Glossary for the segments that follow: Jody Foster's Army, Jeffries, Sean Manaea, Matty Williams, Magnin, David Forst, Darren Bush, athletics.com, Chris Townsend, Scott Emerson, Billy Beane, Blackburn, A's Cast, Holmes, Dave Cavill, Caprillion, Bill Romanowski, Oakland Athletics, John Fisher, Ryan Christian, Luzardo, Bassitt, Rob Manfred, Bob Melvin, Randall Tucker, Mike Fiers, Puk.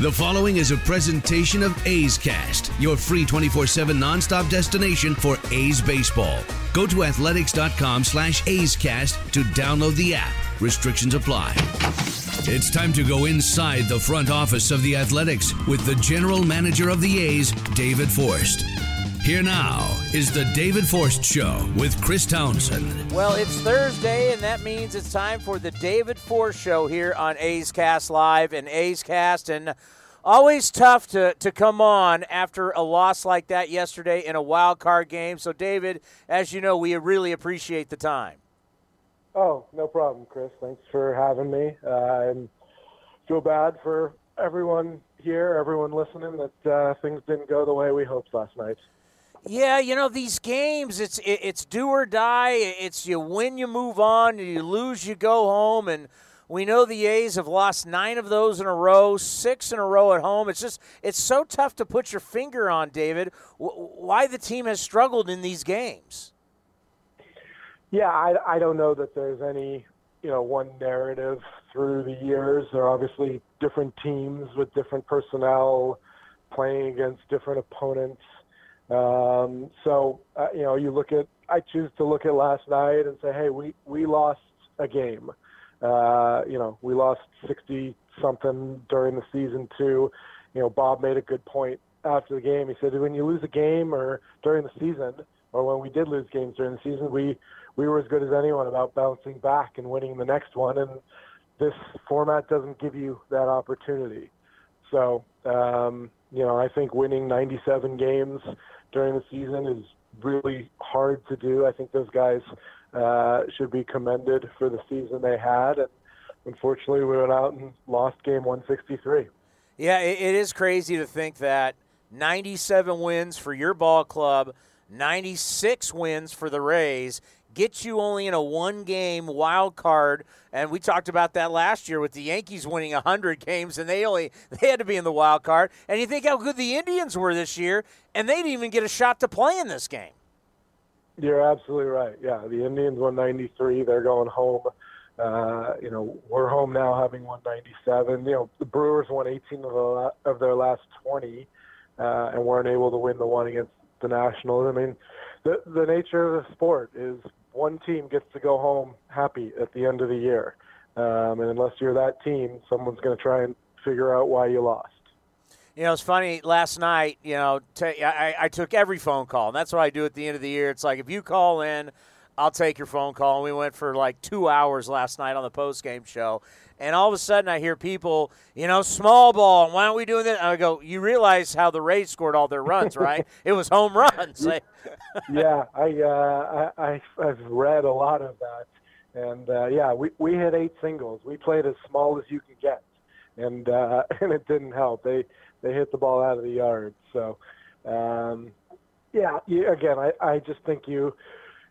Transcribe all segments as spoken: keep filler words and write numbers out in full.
The following is a presentation of A's Cast, your free twenty-four seven nonstop destination for A's baseball. Go to athletics.com slash A's Cast to download the app. Restrictions apply. It's time to go inside the front office of the Athletics with the general manager of the A's, David Forst. Here now is the David Forst Show with Chris Townsend. Well, it's Thursday, and that means it's time for the David Forst Show here on A's Cast Live and A's Cast. And always tough to, to come on after a loss like that yesterday in a wild card game. So, David, as you know, we really appreciate the time. Oh, no problem, Chris. Thanks for having me. Uh, I feel bad for everyone here, everyone listening, that uh, things didn't go the way we hoped last night. Yeah, you know, these games, it's it's do or die. It's you win, you move on. You lose, you go home. And we know the A's have lost nine of those in a row, six in a row at home. It's just it's so tough to put your finger on, David, why the team has struggled in these games. Yeah, I, I don't know that there's any, you know, one narrative through the years. There are obviously different teams with different personnel playing against different opponents. Um, so, uh, you know, you look at, I choose to look at last night and say, hey, we, we lost a game. Uh, you know, we lost sixty-something during the season too. You know, Bob made a good point after the game. He said, when you lose a game or during the season, or when we did lose games during the season, we we were as good as anyone about bouncing back and winning the next one, and this format doesn't give you that opportunity. So, um, you know, I think winning ninety-seven games during the season is really hard to do. I think those guys uh, should be commended for the season they had, and unfortunately we went out and lost game one sixty-three. Yeah, it is crazy to think that ninety-seven wins for your ball club, ninety-six wins for the Rays, get you only in a one-game wild card, and we talked about that last year with the Yankees winning one hundred games, and they only they had to be in the wild card. And you think how good the Indians were this year, and they didn't even get a shot to play in this game. You're absolutely right. Yeah, the Indians won ninety-three. They're going home. Uh, you know, we're home now having won ninety-seven. You know, the Brewers won eighteen of, the, of their last twenty uh, and weren't able to win the one against the Nationals. I mean, the the nature of the sport is one team gets to go home happy at the end of the year. Um, and unless you're that team, someone's going to try and figure out why you lost. You know, it's funny. Last night, you know, t- I, I took every phone call. And that's what I do at the end of the year. It's like, if you call in, I'll take your phone call. And we went for like two hours last night on the post-game show. And all of a sudden I hear people, you know, small ball, and why aren't we doing this? And I go, you realize how the Rays scored all their runs, right? It was home runs. Yeah, I, uh, I, I've read a lot of that. And, uh, yeah, we, we hit eight singles. We played as small as you can get, and uh, and it didn't help. They they hit the ball out of the yard. So, um, yeah, you, again, I, I just think you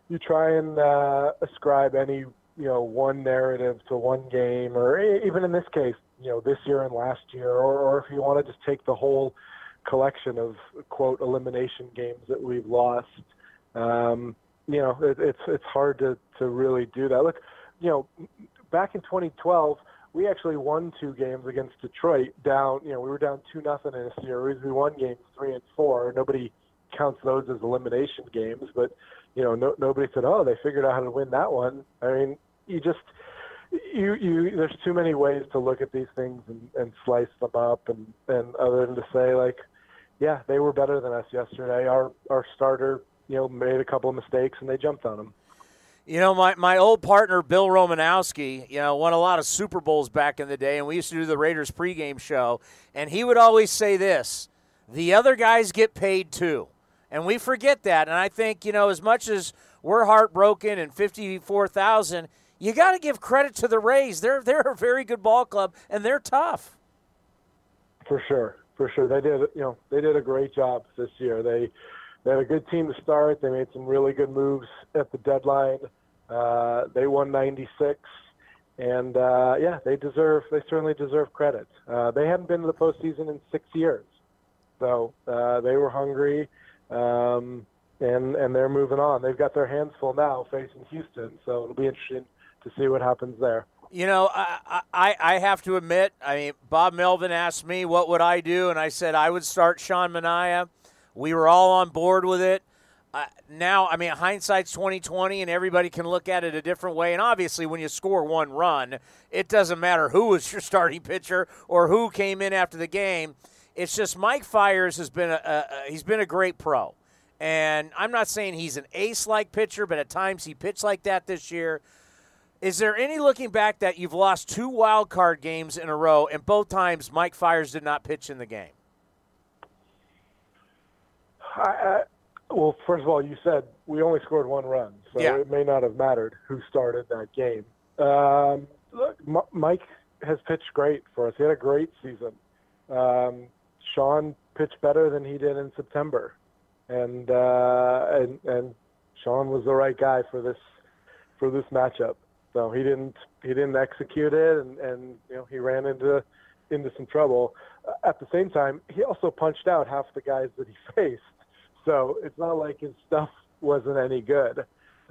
you try and uh, ascribe any – you know, one narrative to one game, or even in this case, you know, this year and last year, or, or if you want to just take the whole collection of, quote, elimination games that we've lost, um, you know, it, it's it's hard to, to really do that. Look, you know, back in twenty twelve, we actually won two games against Detroit down, you know, we were down two nothing in a series. We won games three and four. Nobody counts those as elimination games, but, you know, no, nobody said, oh, they figured out how to win that one. I mean, you just, you, you, there's too many ways to look at these things and, and slice them up, and, and other than to say, like, yeah, they were better than us yesterday. Our our starter, you know, made a couple of mistakes, and they jumped on him. You know, my, my old partner, Bill Romanowski, you know, won a lot of Super Bowls back in the day, and we used to do the Raiders pregame show, and he would always say this, the other guys get paid too. And we forget that, and I think, you know, as much as we're heartbroken and fifty-four thousand, you got to give credit to the Rays. They're, they're a very good ball club, and they're tough. For sure, for sure. They did, you know, they did a great job this year. They – They had a good team to start. They made some really good moves at the deadline. Uh, they won ninety-six, and uh, yeah, they deserve. They certainly deserve credit. Uh, they hadn't been to the postseason in six years, so uh, they were hungry, um, and and they're moving on. They've got their hands full now facing Houston, so it'll be interesting to see what happens there. You know, I, I I have to admit. I mean, Bob Melvin asked me what would I do, and I said I would start Sean Manaea. We were all on board with it. Uh, now, I mean, hindsight's twenty twenty, and everybody can look at it a different way. And obviously, when you score one run, it doesn't matter who was your starting pitcher or who came in after the game. It's just Mike Fiers has been a, a, a he's been a great pro, and I'm not saying he's an ace-like pitcher, but at times he pitched like that this year. Is there any looking back that you've lost two wild card games in a row, and both times Mike Fiers did not pitch in the game? I, I, well, first of all, you said we only scored one run, so yeah. It may not have mattered who started that game. Um, look, M- Mike has pitched great for us. He had a great season. Um, Sean pitched better than he did in September, and uh, and and Sean was the right guy for this for this matchup. So he didn't he didn't execute it, and, and you know he ran into into some trouble. Uh, at the same time, he also punched out half the guys that he faced. So it's not like his stuff wasn't any good.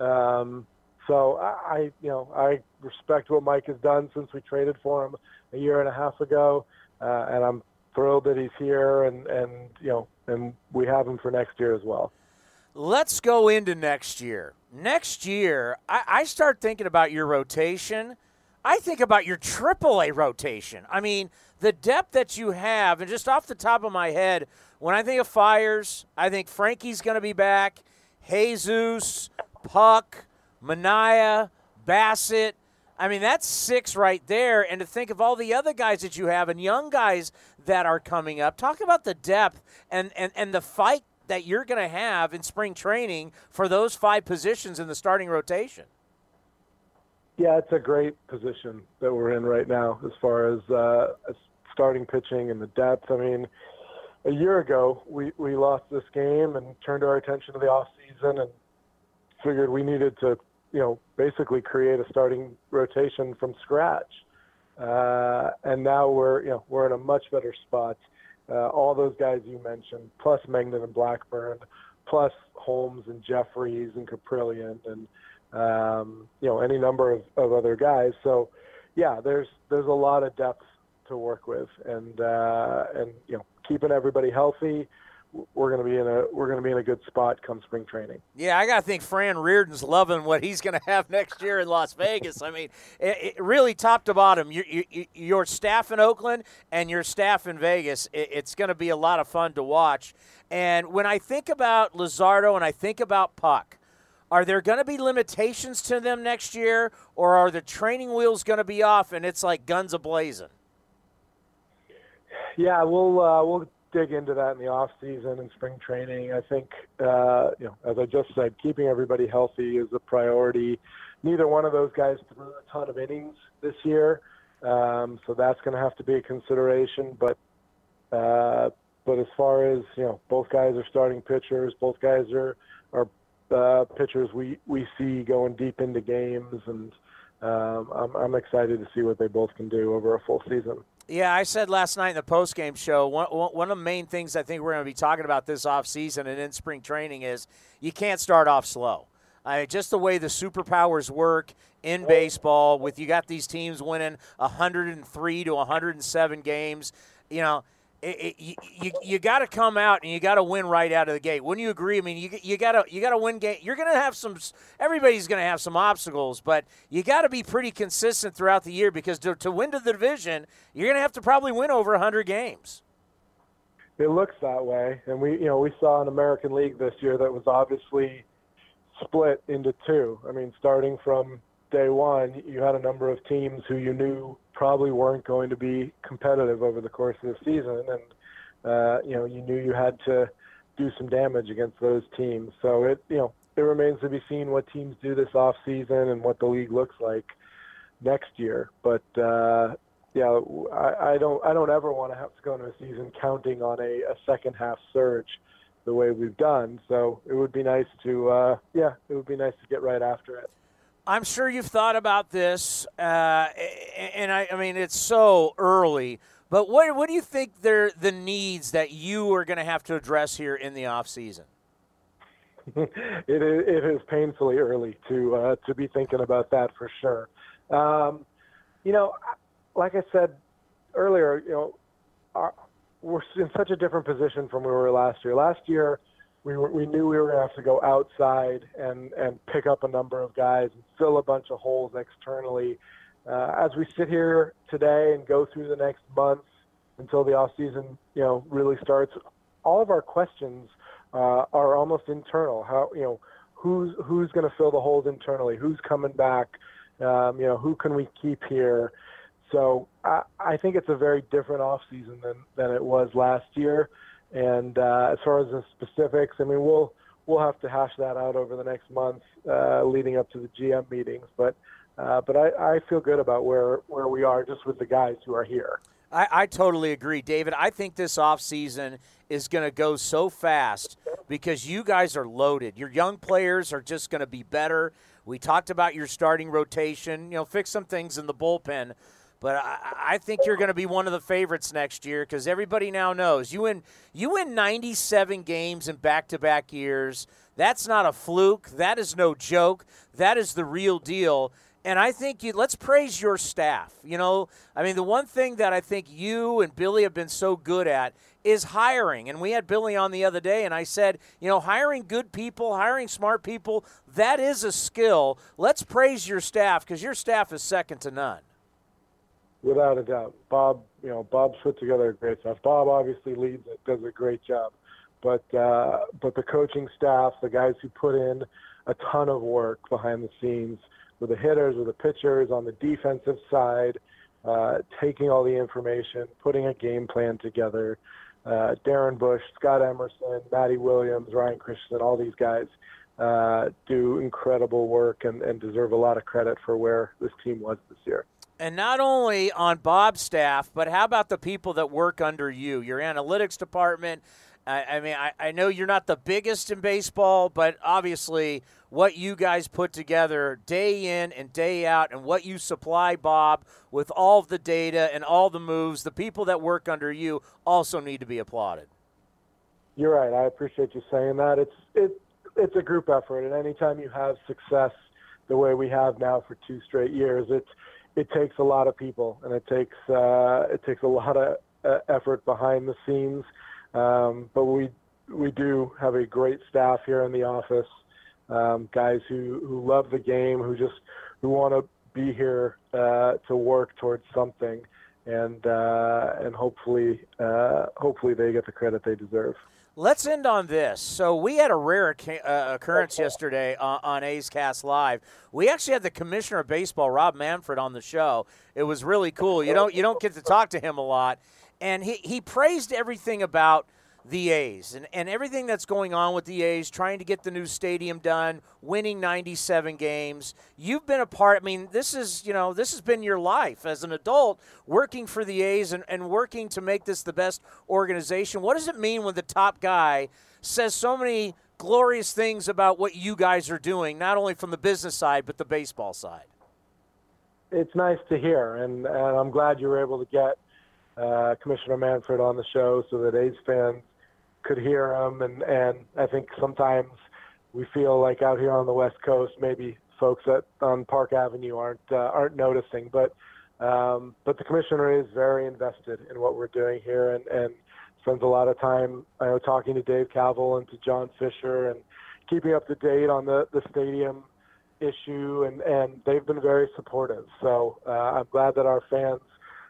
Um, so I, I, you know, I respect what Mike has done since we traded for him a year and a half ago, uh, and I'm thrilled that he's here, and, and you know, and we have him for next year as well. Let's go into next year. Next year, I, I start thinking about your rotation. I think about your triple A rotation. I mean, the depth that you have, and just off the top of my head, when I think of Fiers, I think Frankie's going to be back, Jesús, Puk, Manaea, Bassitt. I mean, that's six right there. And to think of all the other guys that you have and young guys that are coming up, talk about the depth and, and, and the fight that you're going to have in spring training for those five positions in the starting rotation. Yeah, it's a great position that we're in right now as far as, uh, as starting pitching and the depth. I mean, a year ago, we, we lost this game and turned our attention to the offseason and figured we needed to, you know, basically create a starting rotation from scratch. Uh, and now we're, you know, we're in a much better spot. Uh, all those guys you mentioned, plus Magnin and Blackburn, plus Holmes and Jeffries and Caprillion and, Um, you know, any number of, of other guys. So, yeah, there's there's a lot of depth to work with, and uh, and you know, keeping everybody healthy, we're gonna be in a we're gonna be in a good spot come spring training. Yeah, I gotta think Fran Reardon's loving what he's gonna have next year in Las Vegas. I mean, it, it really top to bottom, your you, your staff in Oakland and your staff in Vegas, it, it's gonna be a lot of fun to watch. And when I think about Luzardo and I think about Puk, are there going to be limitations to them next year, or are the training wheels going to be off and it's like guns a-blazing? Yeah, we'll uh, we'll dig into that in the off season and spring training. I think, uh, you know, as I just said, keeping everybody healthy is a priority. Neither one of those guys threw a ton of innings this year, um, so that's going to have to be a consideration. But uh, but as far as, you know, both guys are starting pitchers, both guys are are. Uh, pitchers we, we see going deep into games, and um, I'm, I'm excited to see what they both can do over a full season. Yeah, I said last night in the postgame show, one, one of the main things I think we're going to be talking about this offseason and in spring training is you can't start off slow. I, just the way the superpowers work in baseball, with you got these teams winning one hundred three to one hundred seven games, you know, It, it, you you got to come out and you got to win right out of the gate. Wouldn't you agree? I mean, you you got to you got to win game. You're going to have some. Everybody's going to have some obstacles, but you got to be pretty consistent throughout the year because to, to win the division, you're going to have to probably win over one hundred games. It looks that way, and we you know we saw an American League this year that was obviously split into two. I mean, starting from day one, you had a number of teams who you knew probably weren't going to be competitive over the course of the season, and uh, you know you knew you had to do some damage against those teams. So it you know it remains to be seen what teams do this off season and what the league looks like next year. But uh, yeah, I, I don't I don't ever want to have to go into a season counting on a, a second half surge the way we've done. So it would be nice to uh, yeah it would be nice to get right after it. I'm sure you've thought about this, uh, and I, I mean, it's so early, but what what do you think they're the needs that you are going to have to address here in the offseason? it, it is painfully early to uh, to be thinking about that for sure. Um, you know, like I said earlier, you know, our, we're in such a different position from where we were last year. Last year, We were, we knew we were going to have to go outside and, and pick up a number of guys and fill a bunch of holes externally. Uh, as we sit here today and go through the next month until the offseason, you know, really starts, all of our questions uh, are almost internal. How you know who's who's going to fill the holes internally? Who's coming back? Um, you know, who can we keep here? So I, I think it's a very different offseason than than it was last year. And uh, as far as the specifics, I mean, we'll we'll have to hash that out over the next month, uh, leading up to the G M meetings. But uh, but I, I feel good about where, where we are just with the guys who are here. I, I totally agree, David. I think this offseason is going to go so fast because you guys are loaded. Your young players are just going to be better. We talked about your starting rotation. You know, fix some things in the bullpen. But I think you're going to be one of the favorites next year because everybody now knows you win. You win ninety-seven games in back-to-back years. That's not a fluke. That is no joke. That is the real deal. And I think you. Let's praise your staff. You know, I mean, the one thing that I think you and Billy have been so good at is hiring. And we had Billy on the other day, and I said, you know, hiring good people, hiring smart people, that is a skill. Let's praise your staff because your staff is second to none. Without a doubt. Bob, you know, Bob's put together a great staff. Bob obviously leads it, does a great job. But uh, but the coaching staff, the guys who put in a ton of work behind the scenes with the hitters, with the pitchers, on the defensive side, uh, taking all the information, putting a game plan together. Uh, Darren Bush, Scott Emerson, Matty Williams, Ryan Christian, all these guys uh, do incredible work and, and deserve a lot of credit for where this team was this year. And not only on Bob's staff, but how about the people that work under you, your analytics department? I, I mean, I, I know you're not the biggest in baseball, but obviously what you guys put together day in and day out and what you supply Bob with all of the data and all the moves, the people that work under you also need to be applauded. You're right. I appreciate you saying that. It's, it, it's a group effort, and anytime you have success the way we have now for two straight years, it's It takes a lot of people, and it takes uh, it takes a lot of uh, effort behind the scenes. Um, but we we do have a great staff here in the office, um, guys who, who love the game, who just who want to be here uh, to work towards something, and uh, and hopefully uh, hopefully they get the credit they deserve. Let's end on this. So we had a rare occurrence yesterday on A's Cast Live. We actually had the commissioner of baseball, Rob Manfred, on the show. It was really cool. You don't you don't get to talk to him a lot. And he, he praised everything about the A's and, and everything that's going on with the A's, trying to get the new stadium done, winning ninety-seven games. You've been a part. I mean, this is, you know, this has been your life as an adult working for the A's and, and working to make this the best organization. What does it mean when the top guy says so many glorious things about what you guys are doing, not only from the business side, but the baseball side? It's nice to hear, and, and I'm glad you were able to get uh, Commissioner Manfred on the show so that A's fans could hear them, and, and I think sometimes we feel like out here on the West Coast, maybe folks at, on Park Avenue aren't uh, aren't noticing, but um, but the commissioner is very invested in what we're doing here, and, and spends a lot of time, I know, talking to Dave Cavill and to John Fisher and keeping up to date on the, the stadium issue, and, and they've been very supportive. So uh, I'm glad that our fans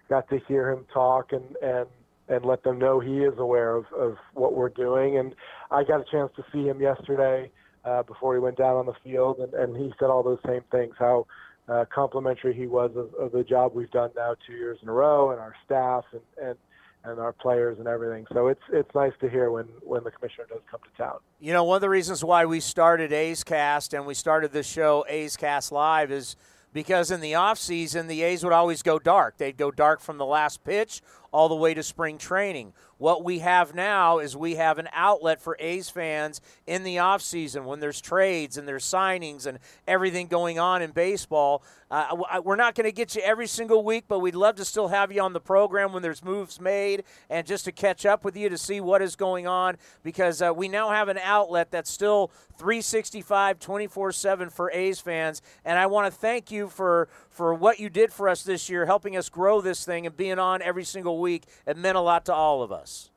got to hear him talk and, and, and let them know he is aware of, of what we're doing. And I got a chance to see him yesterday uh, before he went down on the field, and, and he said all those same things, how uh, complimentary he was of, of the job we've done now two years in a row, and our staff and, and and our players and everything. So it's it's nice to hear when, when the commissioner does come to town. You know, one of the reasons why we started A's Cast and we started this show, A's Cast Live, is because in the offseason, the A's would always go dark. They'd go dark from the last pitch all the way to spring training. What we have now is we have an outlet for A's fans in the offseason when there's trades and there's signings and everything going on in baseball. Uh, we're not going to get you every single week, but we'd love to still have you on the program when there's moves made and just to catch up with you to see what is going on, because uh, we now have an outlet that's still three sixty-five, twenty-four seven for A's fans. And I want to thank you for, for what you did for us this year, helping us grow this thing and being on every single week. It meant a lot to all of us.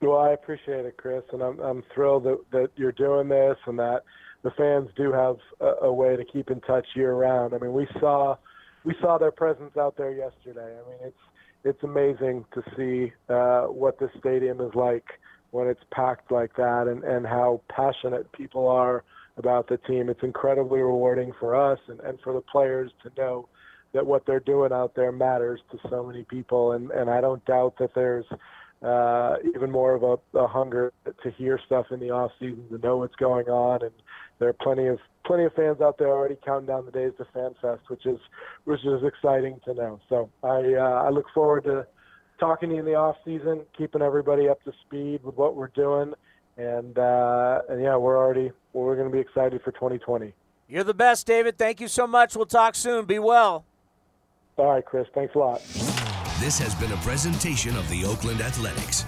Well, I appreciate it, Chris, and I'm I'm thrilled that, that you're doing this and that the fans do have a, a way to keep in touch year-round. I mean, we saw we saw their presence out there yesterday. I mean, it's it's amazing to see uh, what this stadium is like when it's packed like that, and, and how passionate people are about the team. It's incredibly rewarding for us and, and for the players to know that what they're doing out there matters to so many people. And, and I don't doubt that there's uh, even more of a, a hunger to hear stuff in the off season, to know what's going on. And there are plenty of plenty of fans out there already counting down the days to Fan Fest, which is which is exciting to know. So I uh, I look forward to talking to you in the off season, keeping everybody up to speed with what we're doing. And, uh, and yeah, we're already well, we're going to be excited for twenty twenty. You're the best, David. Thank you so much. We'll talk soon. Be well. All right, Chris. Thanks a lot. This has been a presentation of the Oakland Athletics.